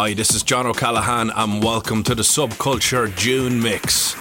Hi, this is John O'Callaghan and welcome to the Subculture June Mix.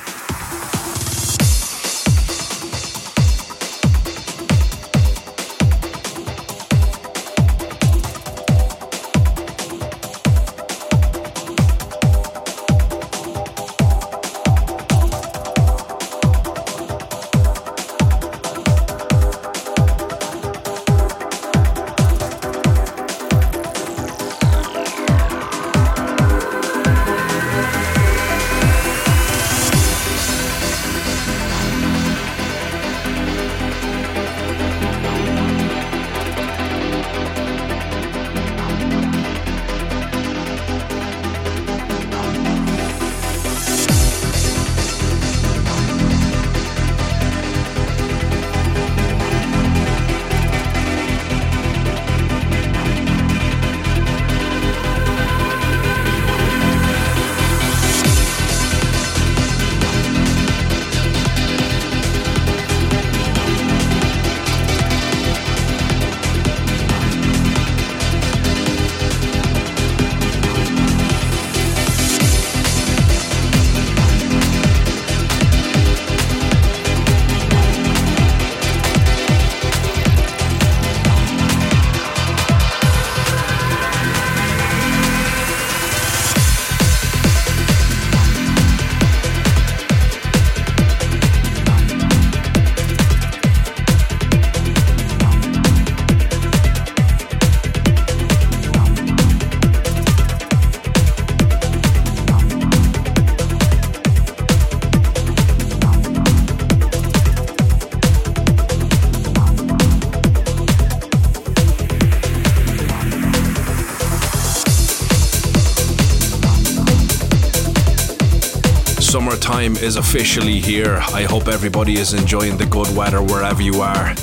Summertime is officially here. I hope everybody is enjoying the good weather wherever you are.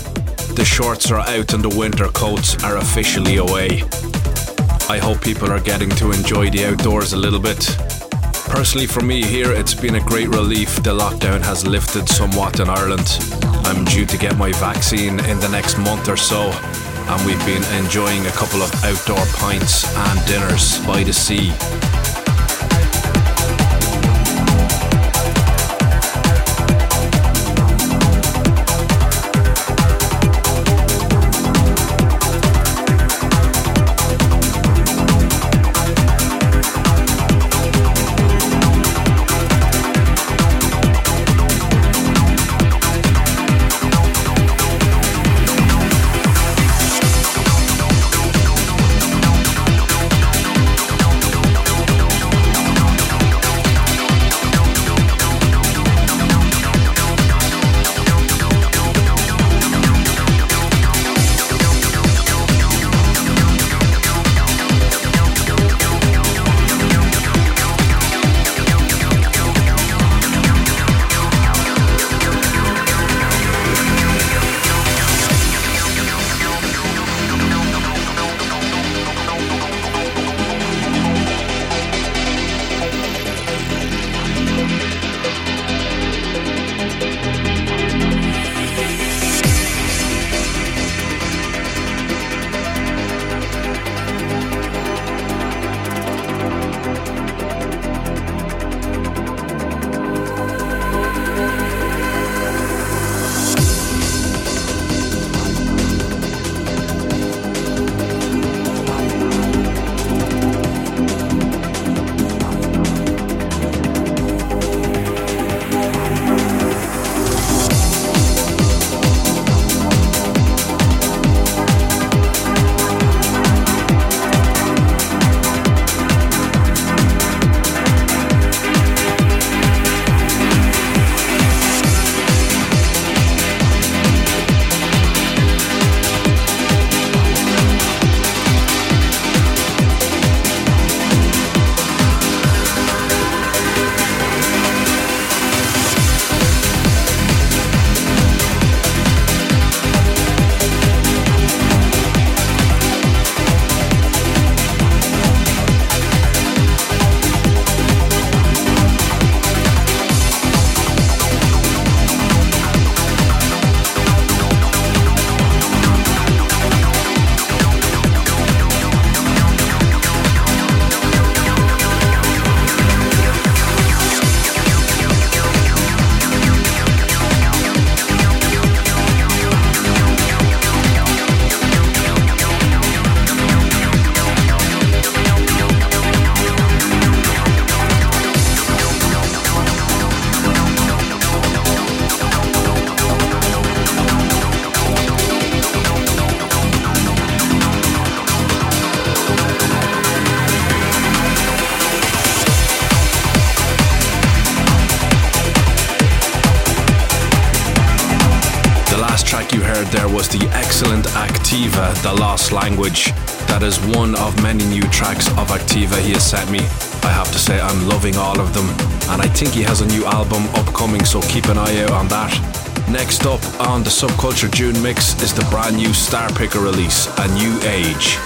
The shorts are out and the winter coats are officially away. I hope people are getting to enjoy the outdoors a little bit. Personally for me here, it's been a great relief. The lockdown has lifted somewhat in Ireland. I'm due to get my vaccine in the next month or so, and we've been enjoying a couple of outdoor pints and dinners by the sea. last track you heard there was the excellent Activa, The Lost Language. That is one of many new tracks of Activa he has sent me. I have to say I'm loving all of them, and I think he has a new album upcoming, so keep an eye out on that. Next up on the Subculture June mix is the brand new Starpicker release, A New Age.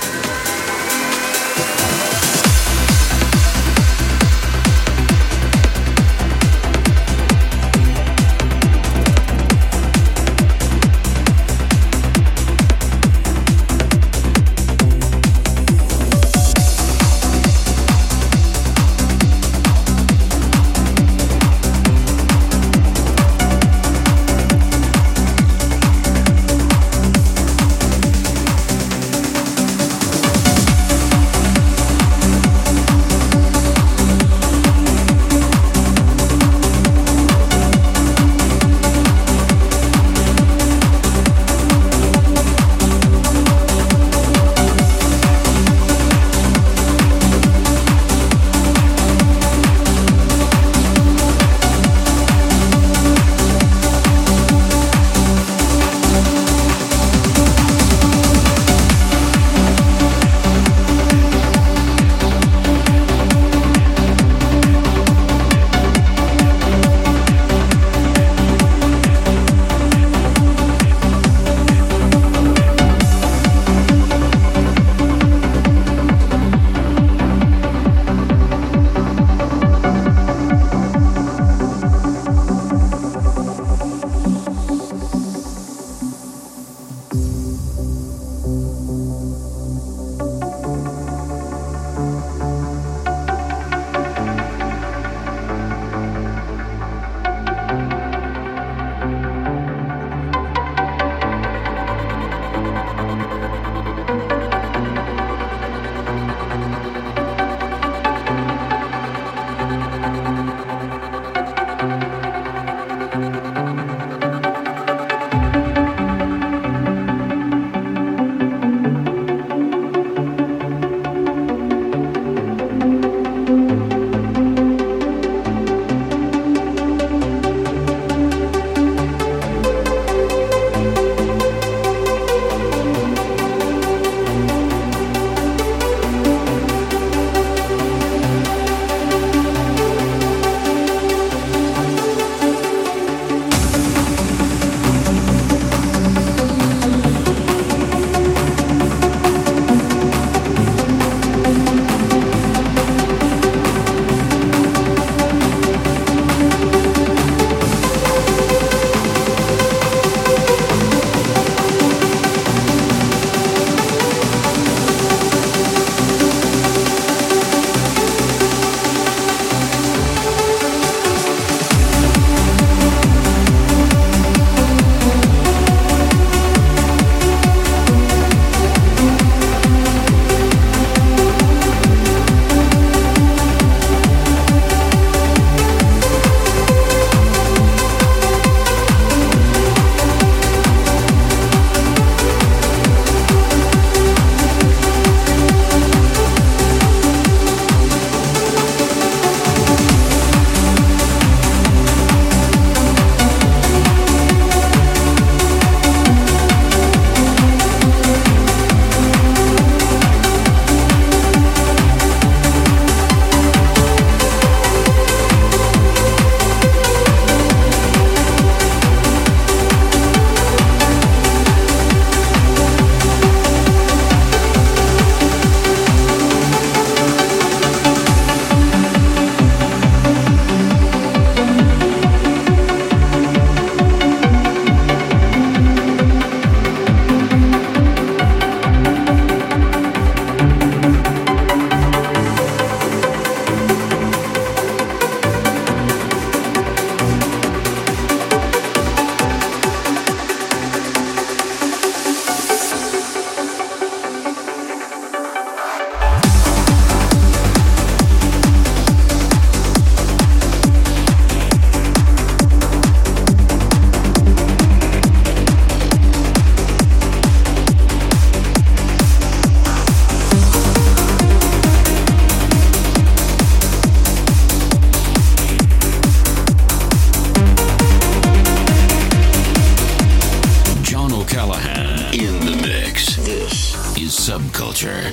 Subculture.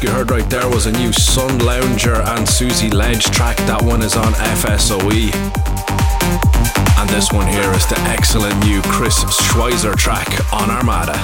track you heard right there was a new Sun Lounger and Susie Ledge track. That one is on FSOE. And this one here is the excellent new Chris Schweizer track on Armada.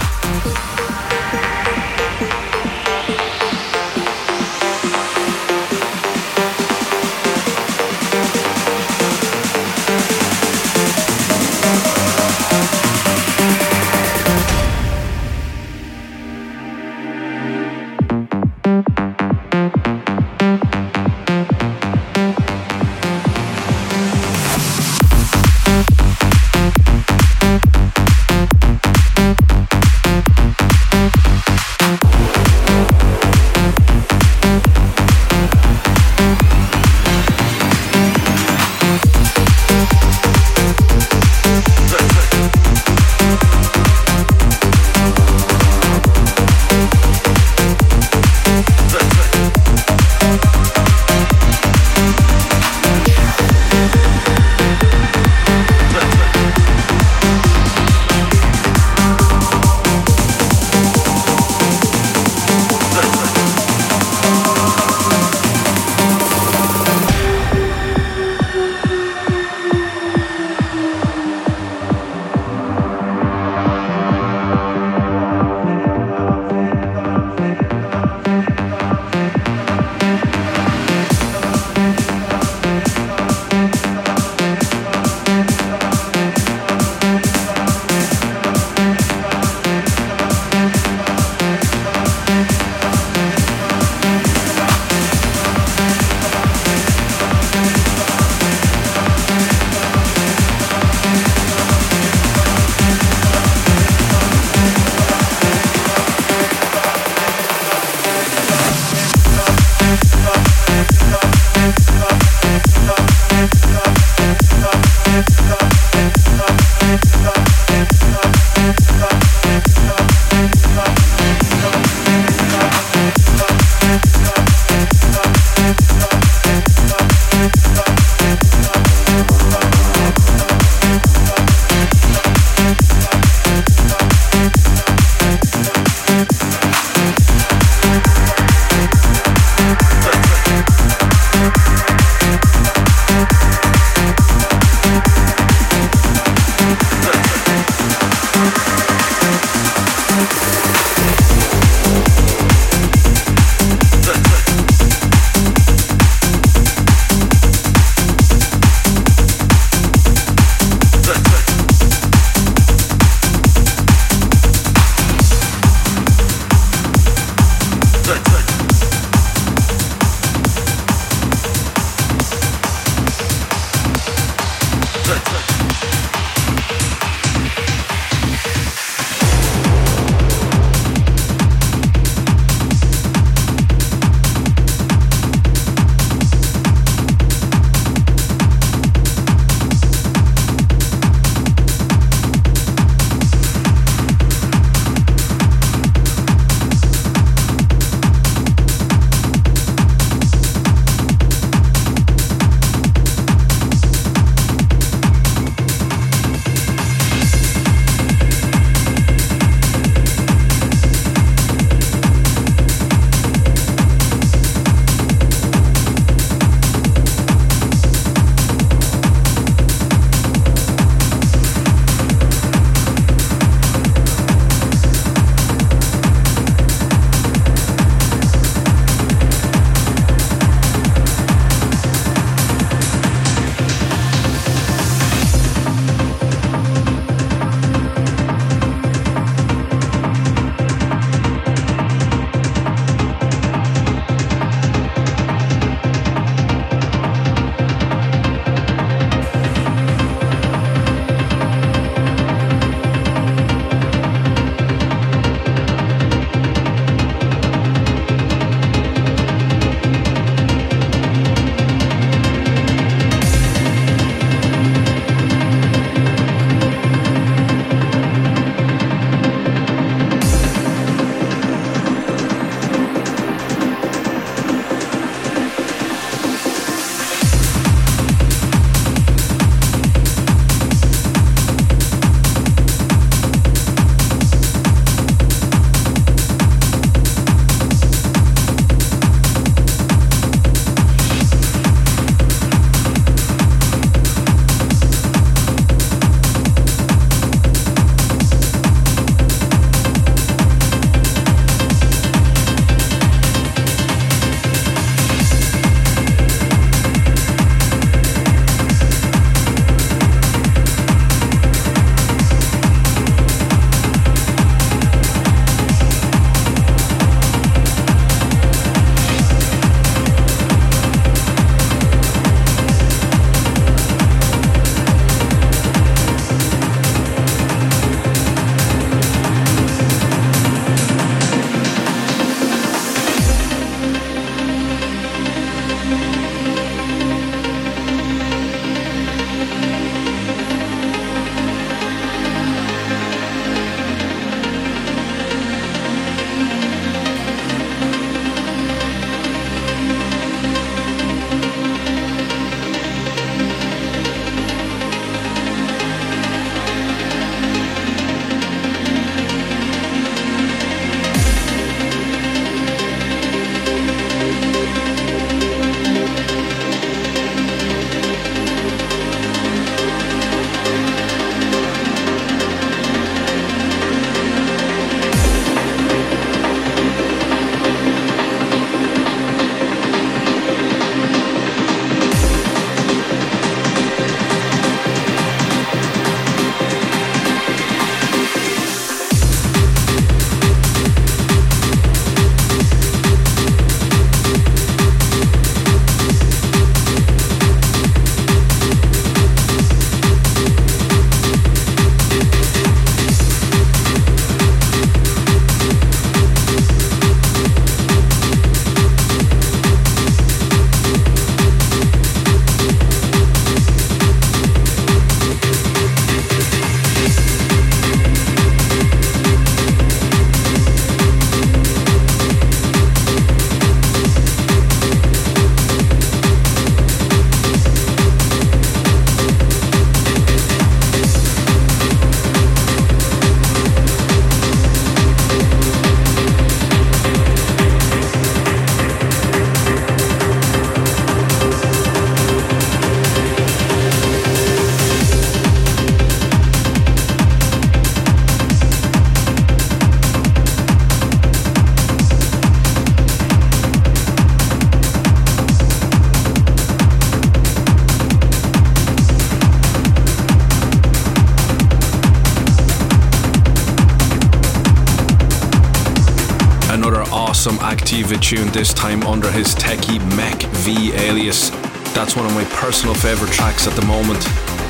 some Activa tune, this time under his Techie Mech V alias. That's one of my personal favourite tracks at the moment,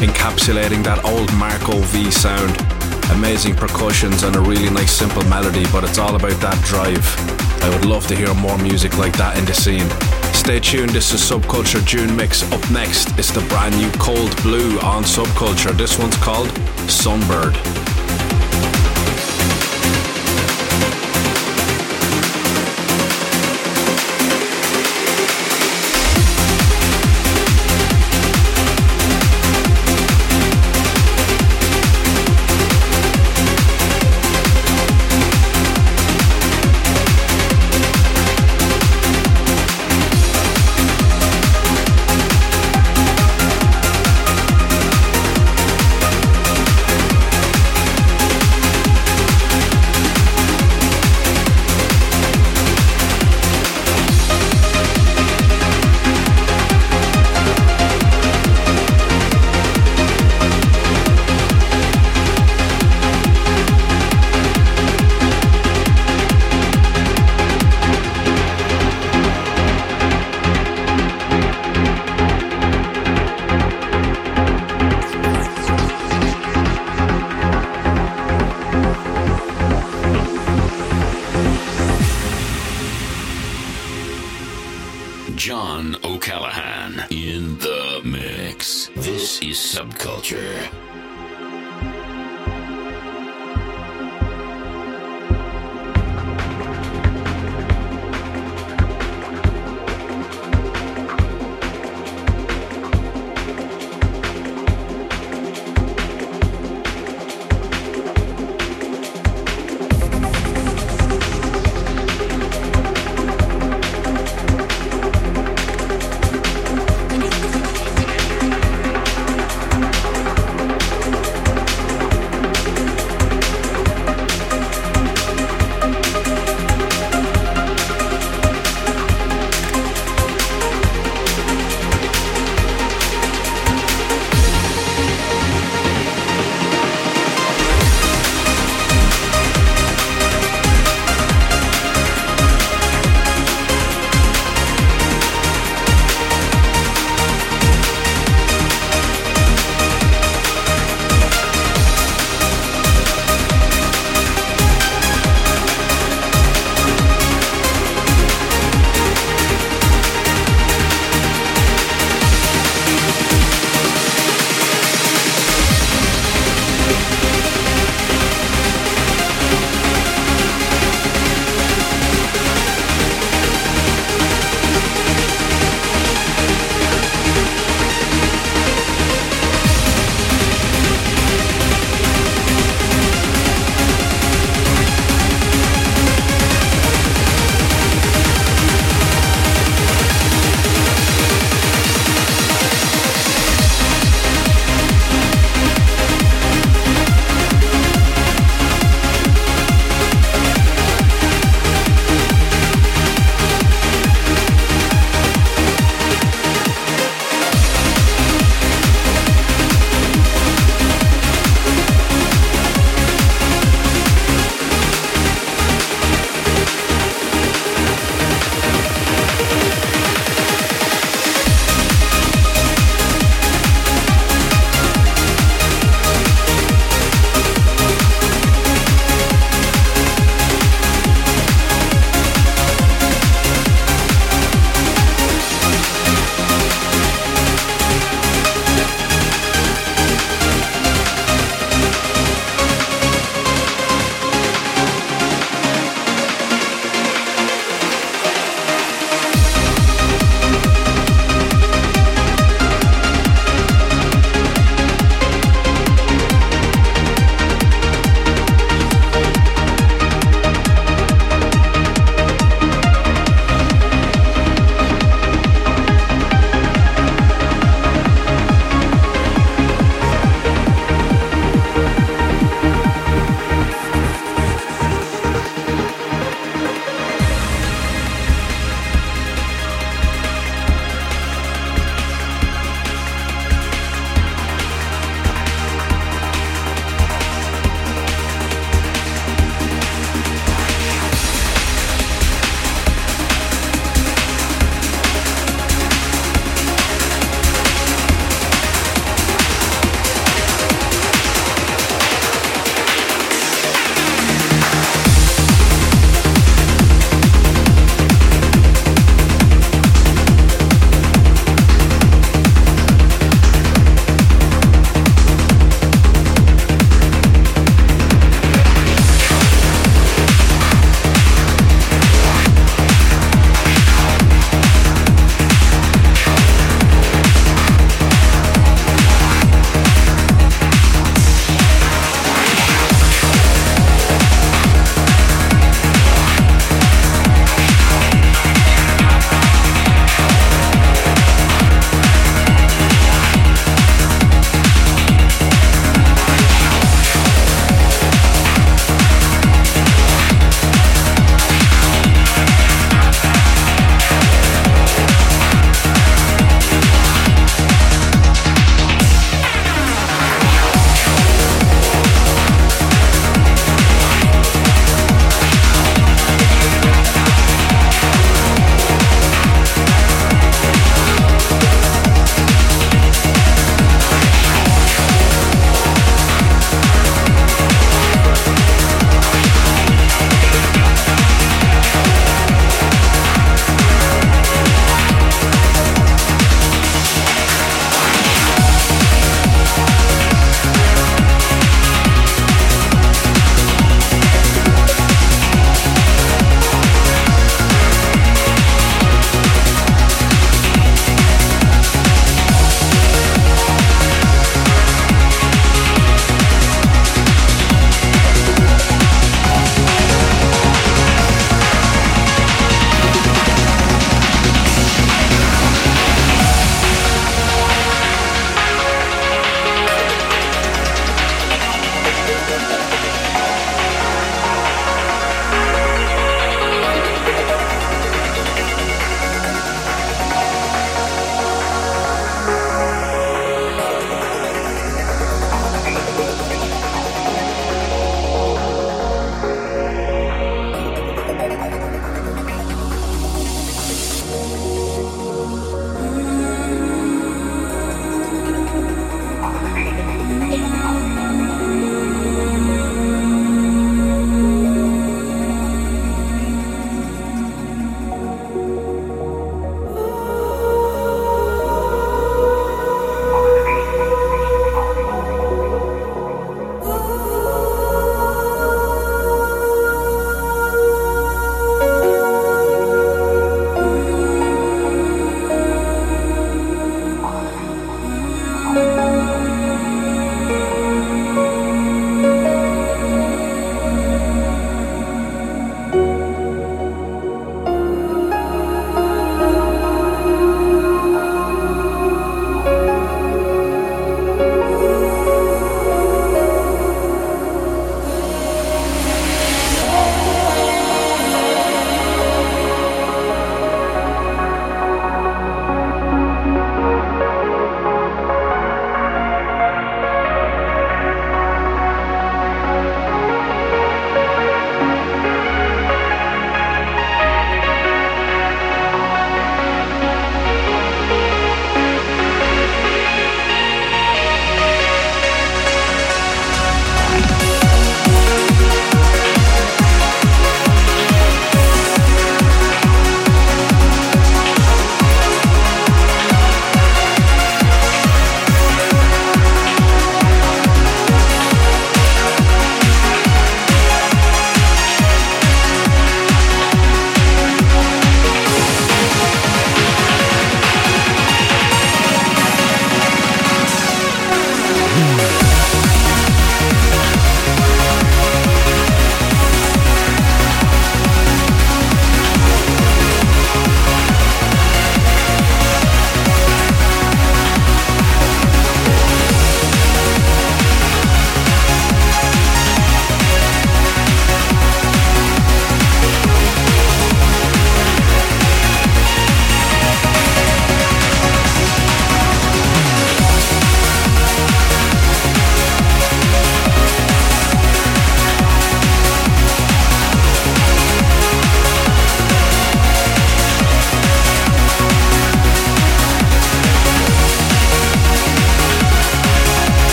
encapsulating that old Marco V sound. Amazing percussions and a really nice simple melody, but it's all about that drive. I would love to hear more music like that in the scene. Stay tuned, this is Subculture June Mix. Up next is the brand new Cold Blue on Subculture. This one's called Sunbird. John O'Callaghan in the mix. This is Subculture.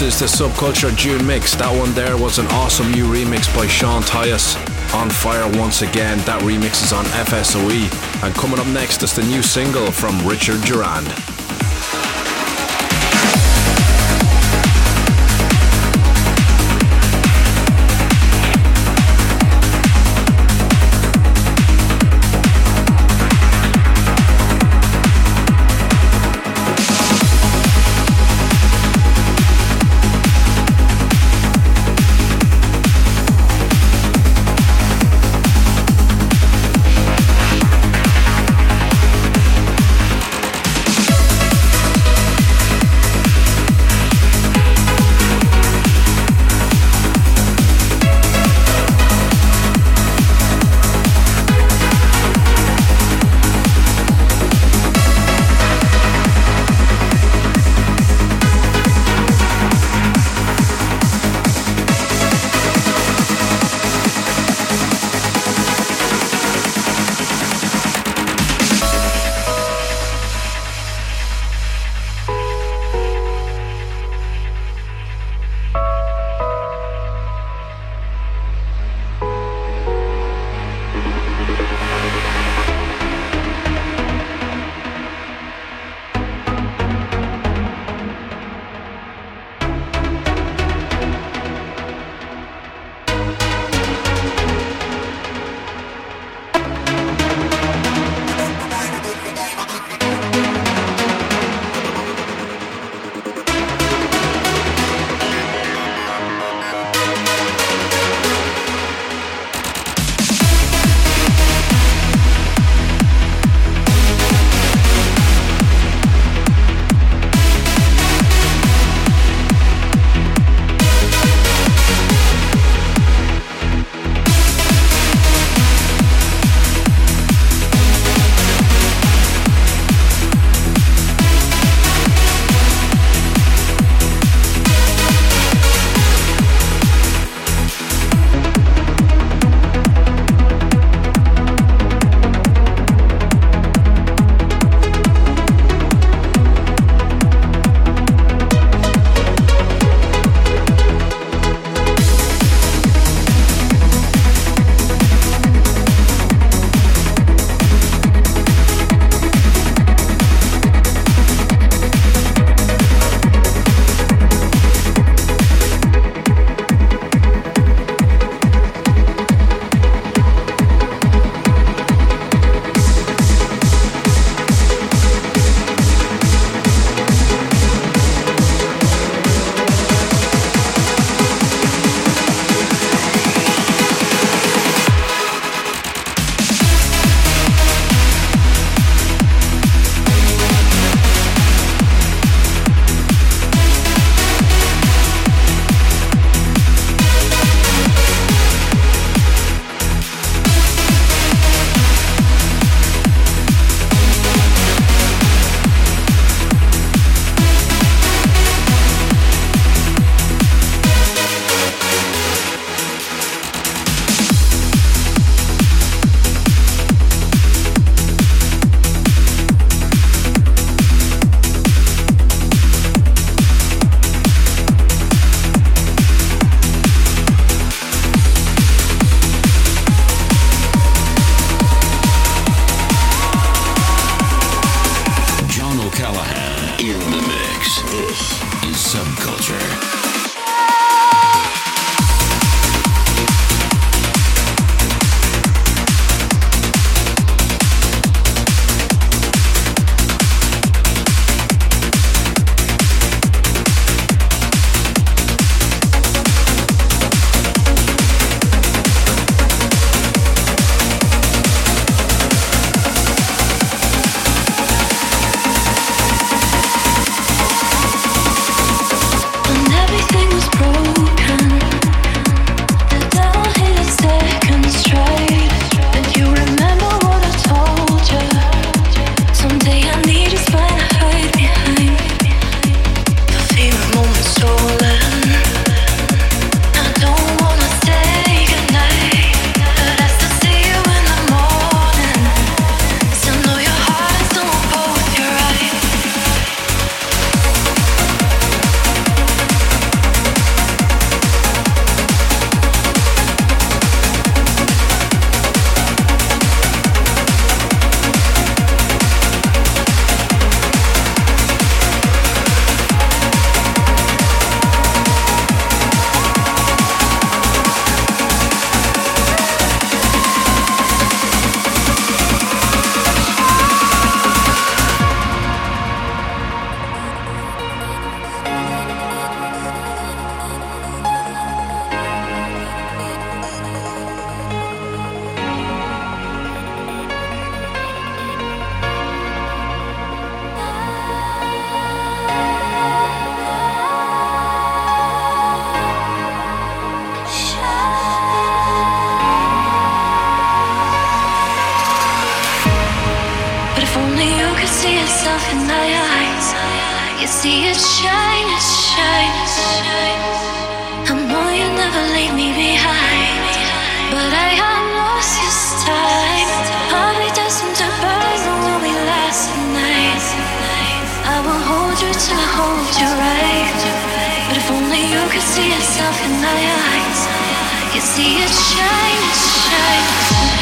This is the Subculture June mix. That one there was an awesome new remix by Sean Tyus. On fire once again. That remix is on FSOE. And coming up next is the new single from Richard Durand. yourself in my eyes. You see it shine, it shine, it shine. I know you never leave me behind, but I have lost this time. I'll be destined to burn when we last at night. I will hold you till I hold you right. But if only you could see yourself in my eyes. You see it shine, it shine, it shine.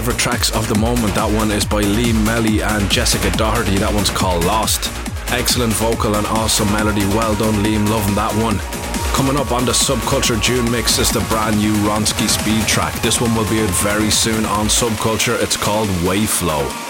Favorite tracks of the moment. That one is by Liam Melly and Jessica Doherty. That one's called Lost. Excellent vocal and awesome melody. Well done, Liam. Loving that one. Coming up on the Subculture June mix is the brand new Ronsky Speed track. This one will be out very soon on Subculture. It's called Wayflow.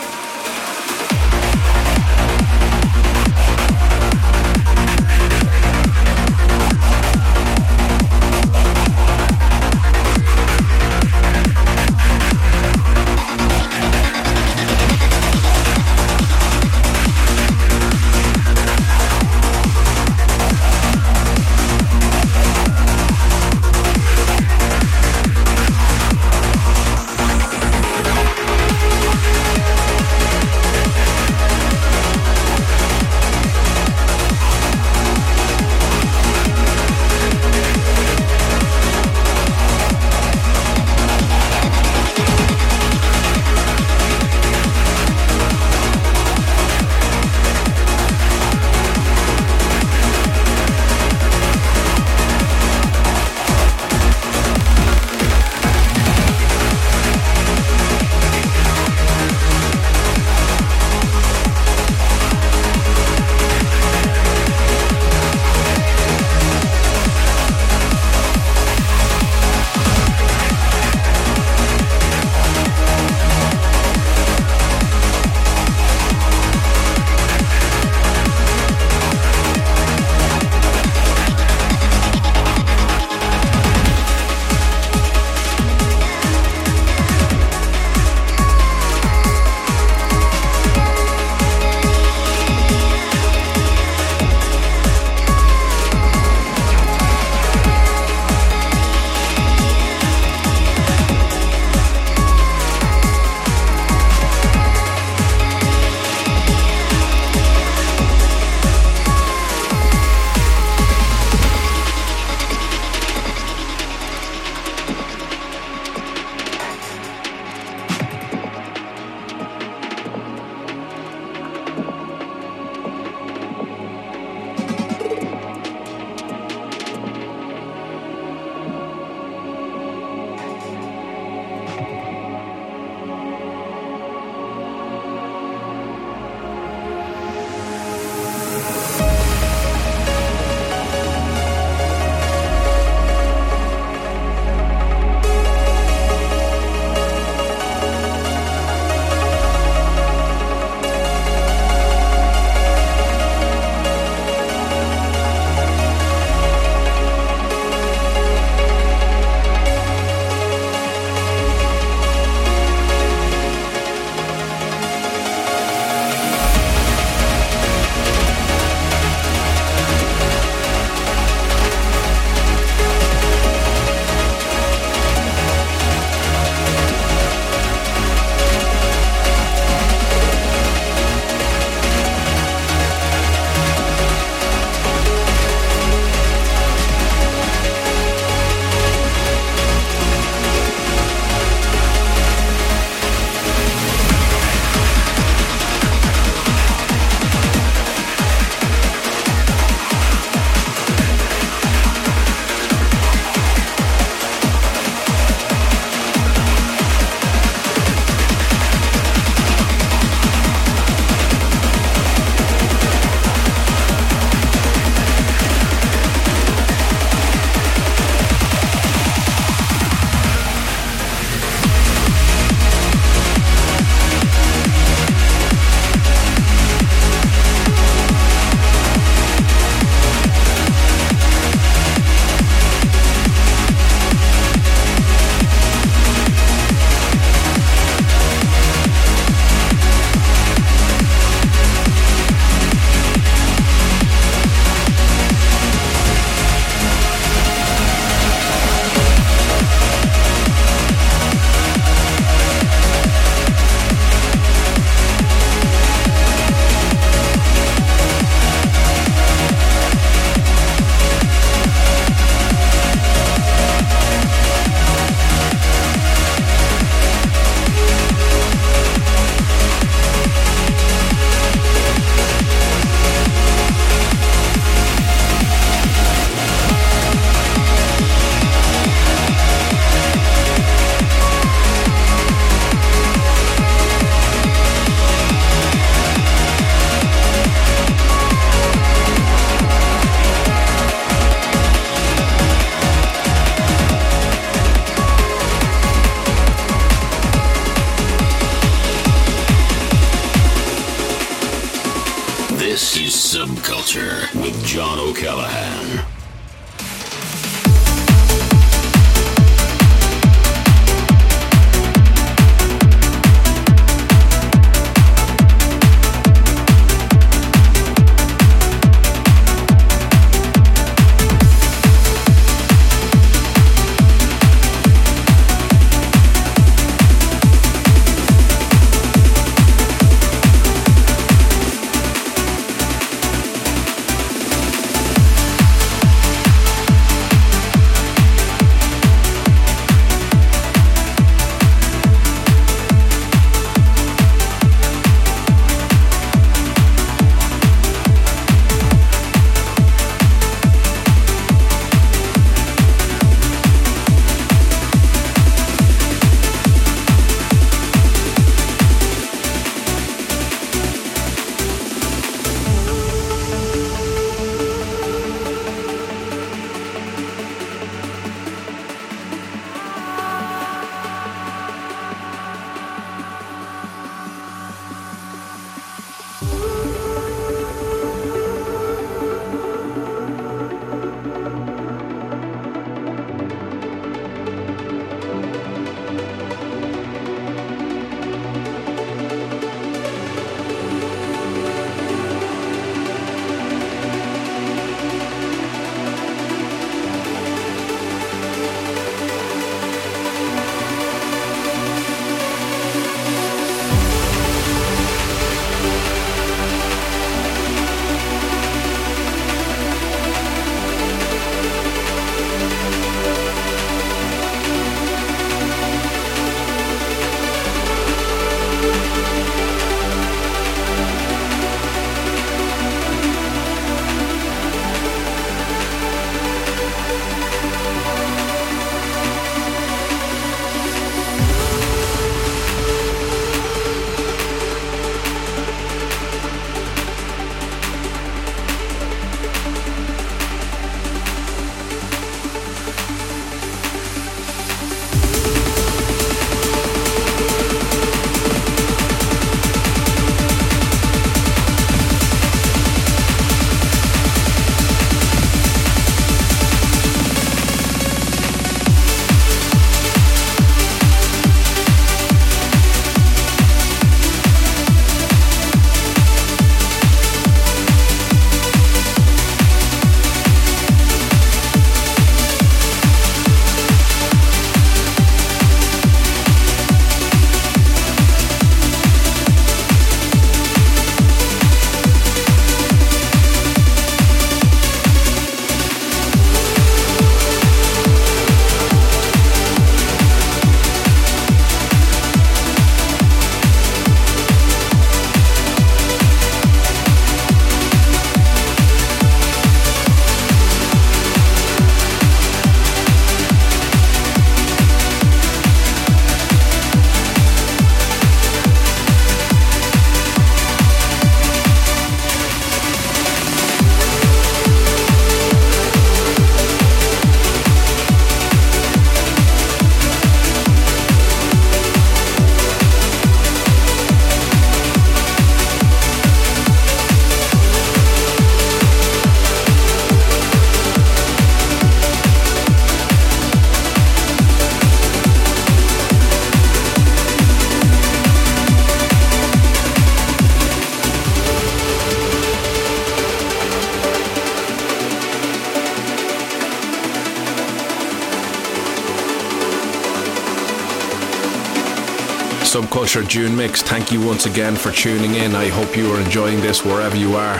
Subculture June Mix. Thank you once again for tuning in. I hope you are enjoying this wherever you are.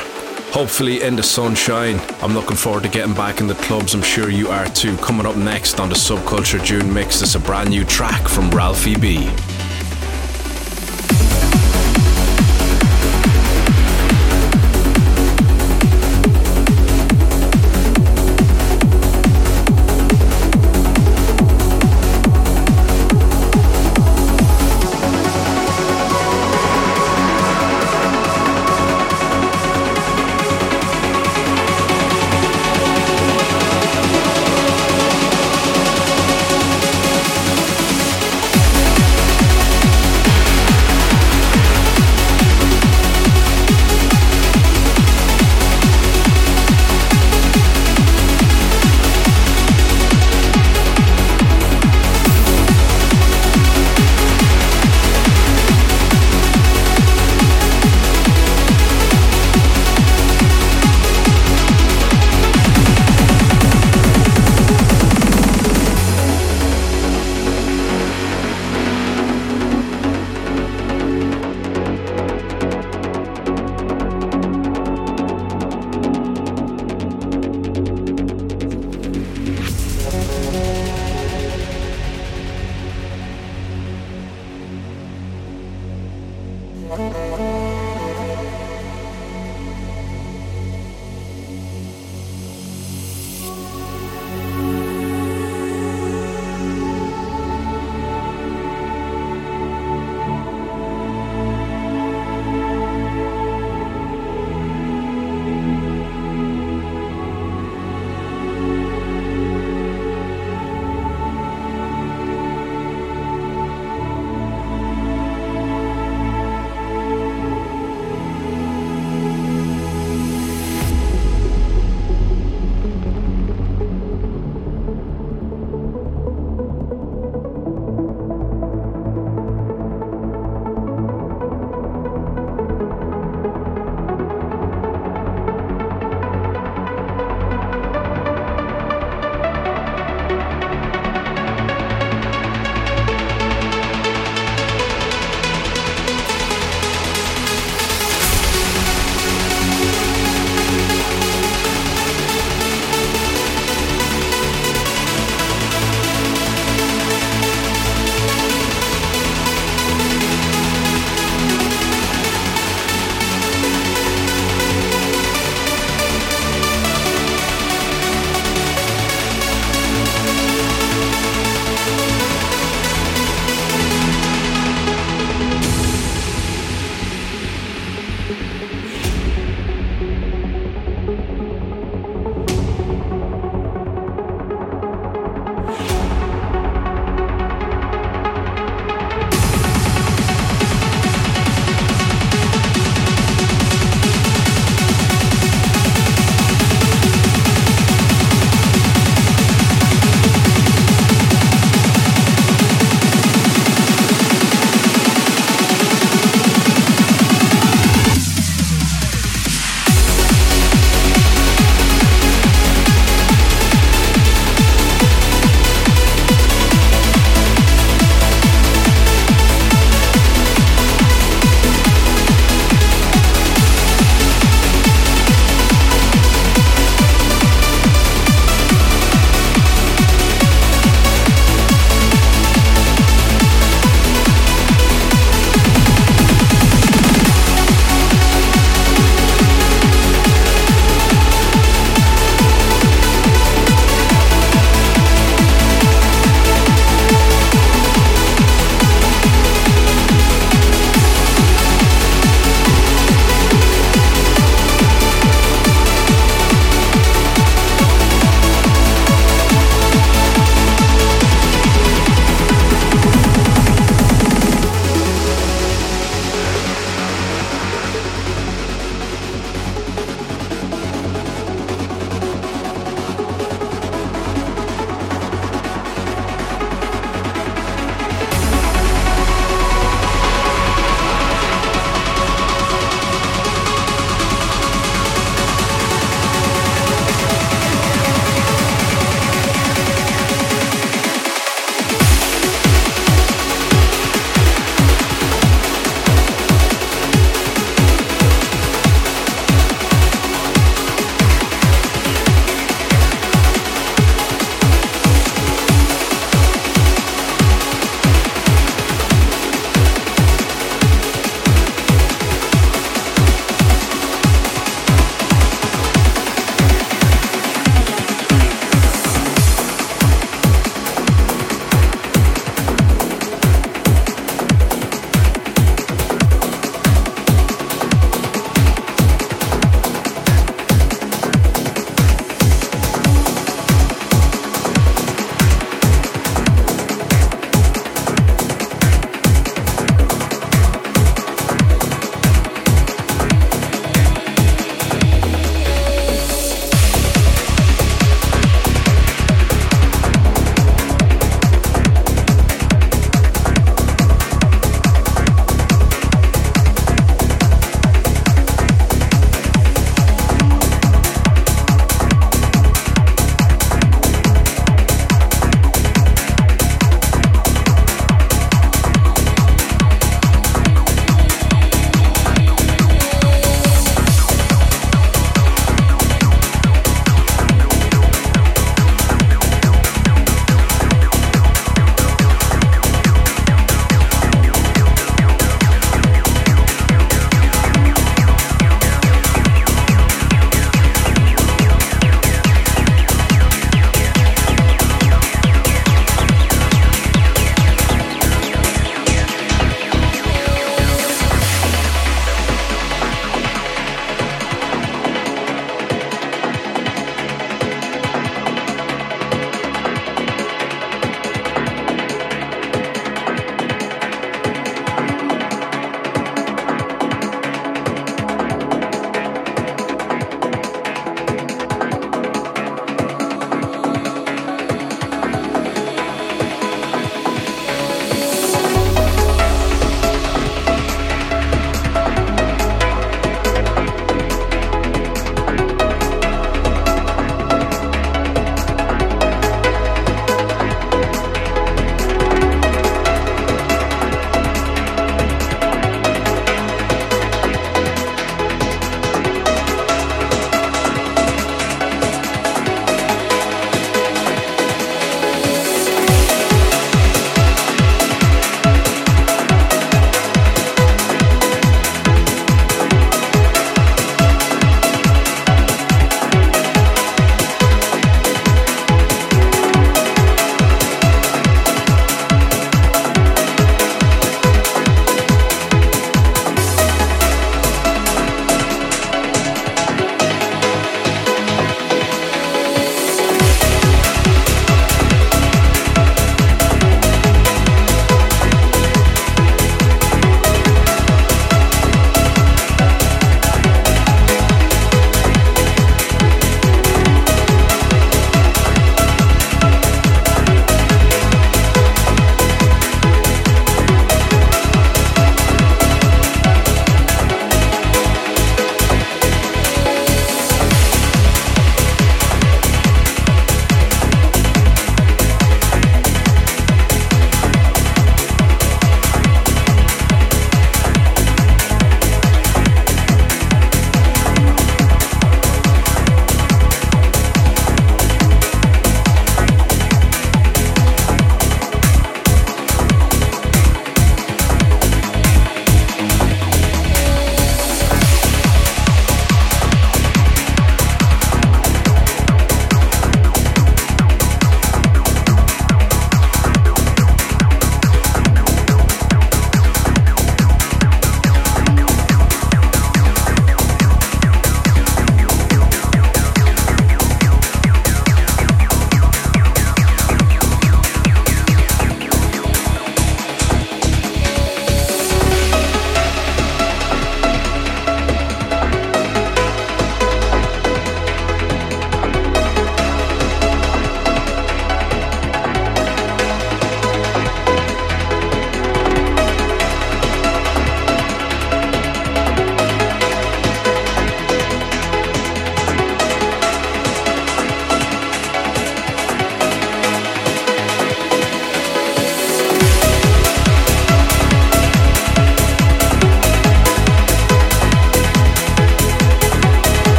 Hopefully in the sunshine. I'm looking forward to getting back in the clubs. I'm sure you are too. Coming up next on the Subculture June Mix is a brand new track from Ralphie B.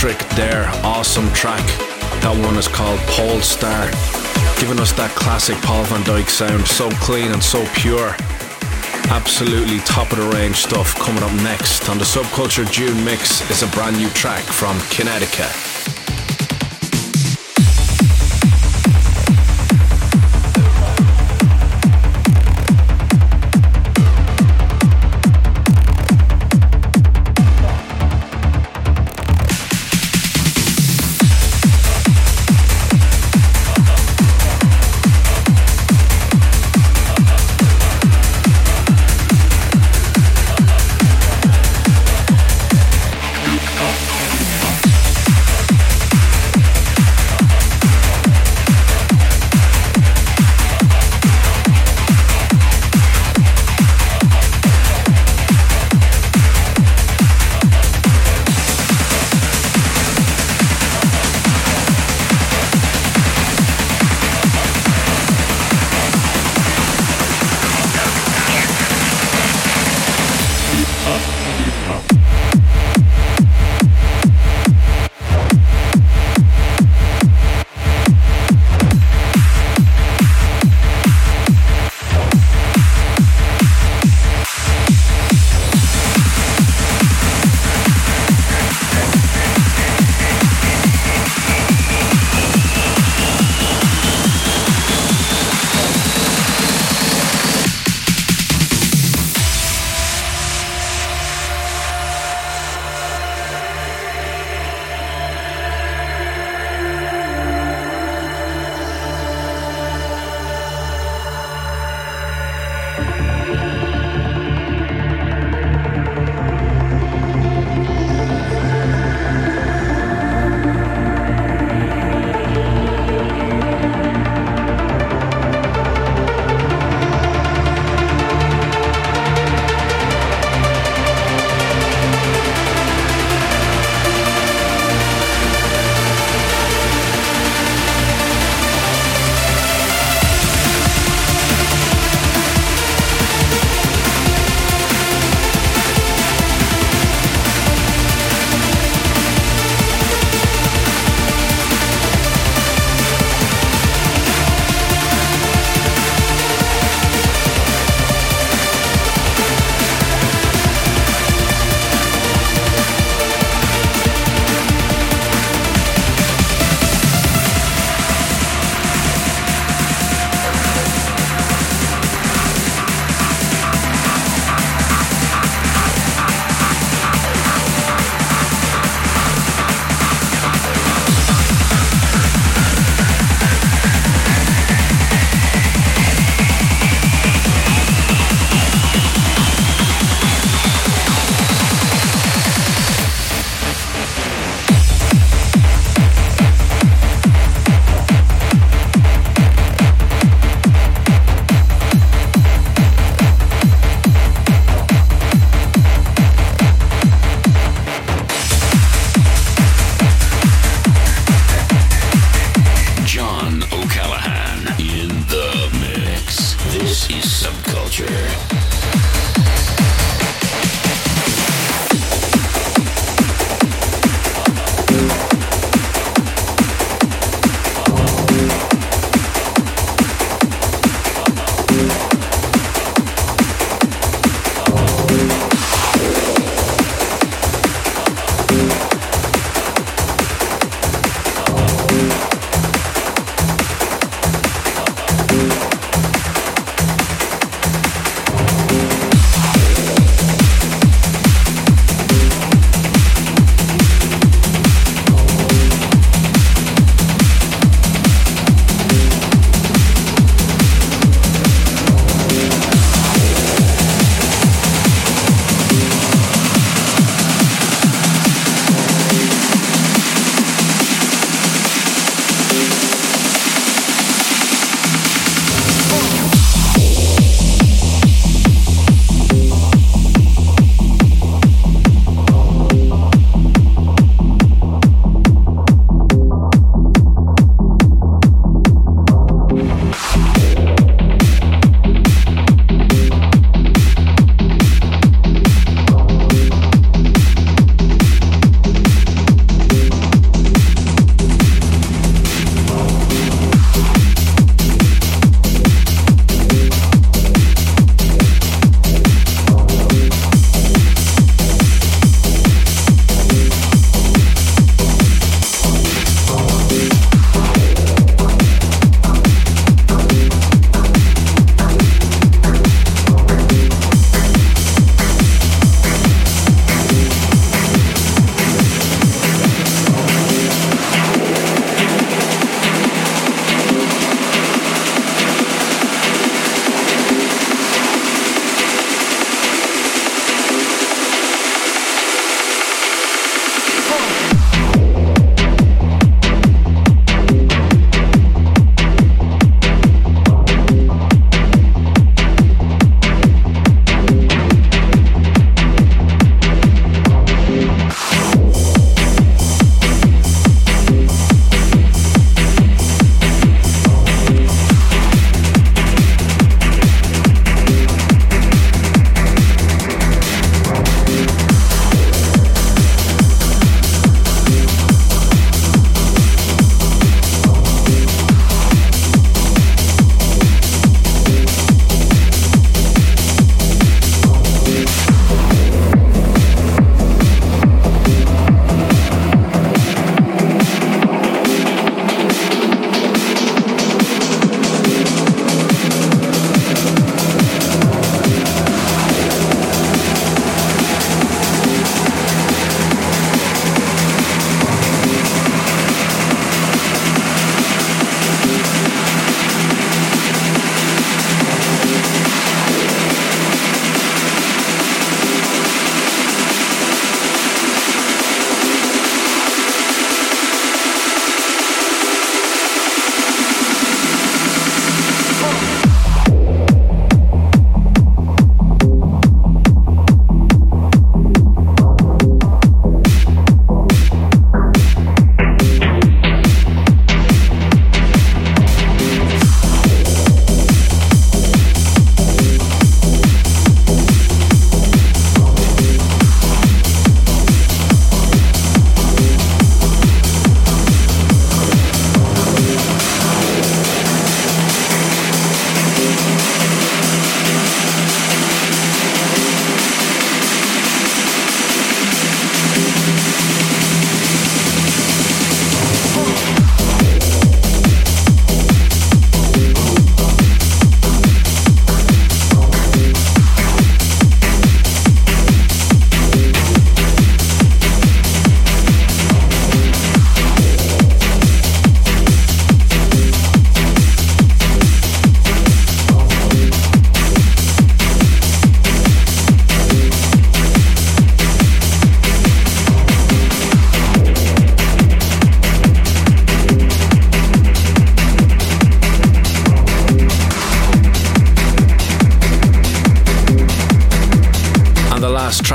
trick there, awesome track. That one is called Pole Star, giving us that classic Paul van Dyk sound, so clean and so pure. Absolutely top of the range stuff. Coming up next on the Subculture June mix is a brand new track from Kinetica.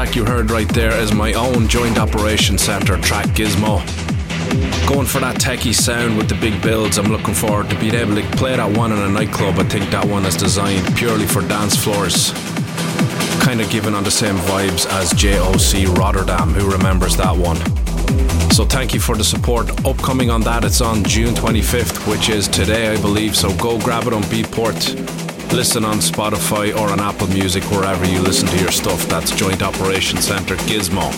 track you heard right there is my own Joint Operation Center track, Gizmo. Going for that techie sound with the big builds. I'm looking forward to being able to play that one in a nightclub. I think that one is designed purely for dance floors. Kind of giving on the same vibes as JOC Rotterdam, who remembers that one. So thank you for the support. Upcoming on that, it's on June 25th, which is today, I believe. So go grab it on Beatport. Listen on Spotify or on Apple Music, wherever you listen to your stuff. That's Joint Operation Center Gizmo.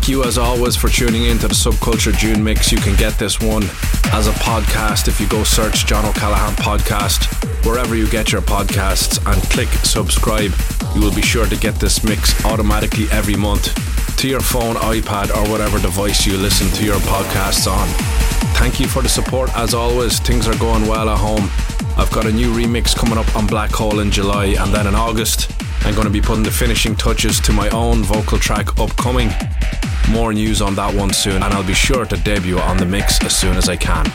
Thank you as always for tuning in to the Subculture June Mix. You can get this one as a podcast if you go search John O'Callaghan Podcast wherever you get your podcasts and click subscribe. You will be sure to get this mix automatically every month to your phone, iPad or whatever device you listen to your podcasts on. Thank you for the support as always. Things are going well at home. I've got a new remix coming up on Black Hole in July, and then in August I'm going to be putting the finishing touches to my own vocal track upcoming. More news on that one soon, and I'll be sure to debut on the mix as soon as I can.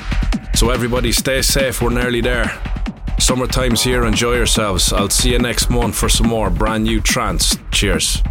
So everybody stay safe, we're nearly there. Summertime's here, enjoy yourselves. I'll see you next month for some more brand new trance. Cheers.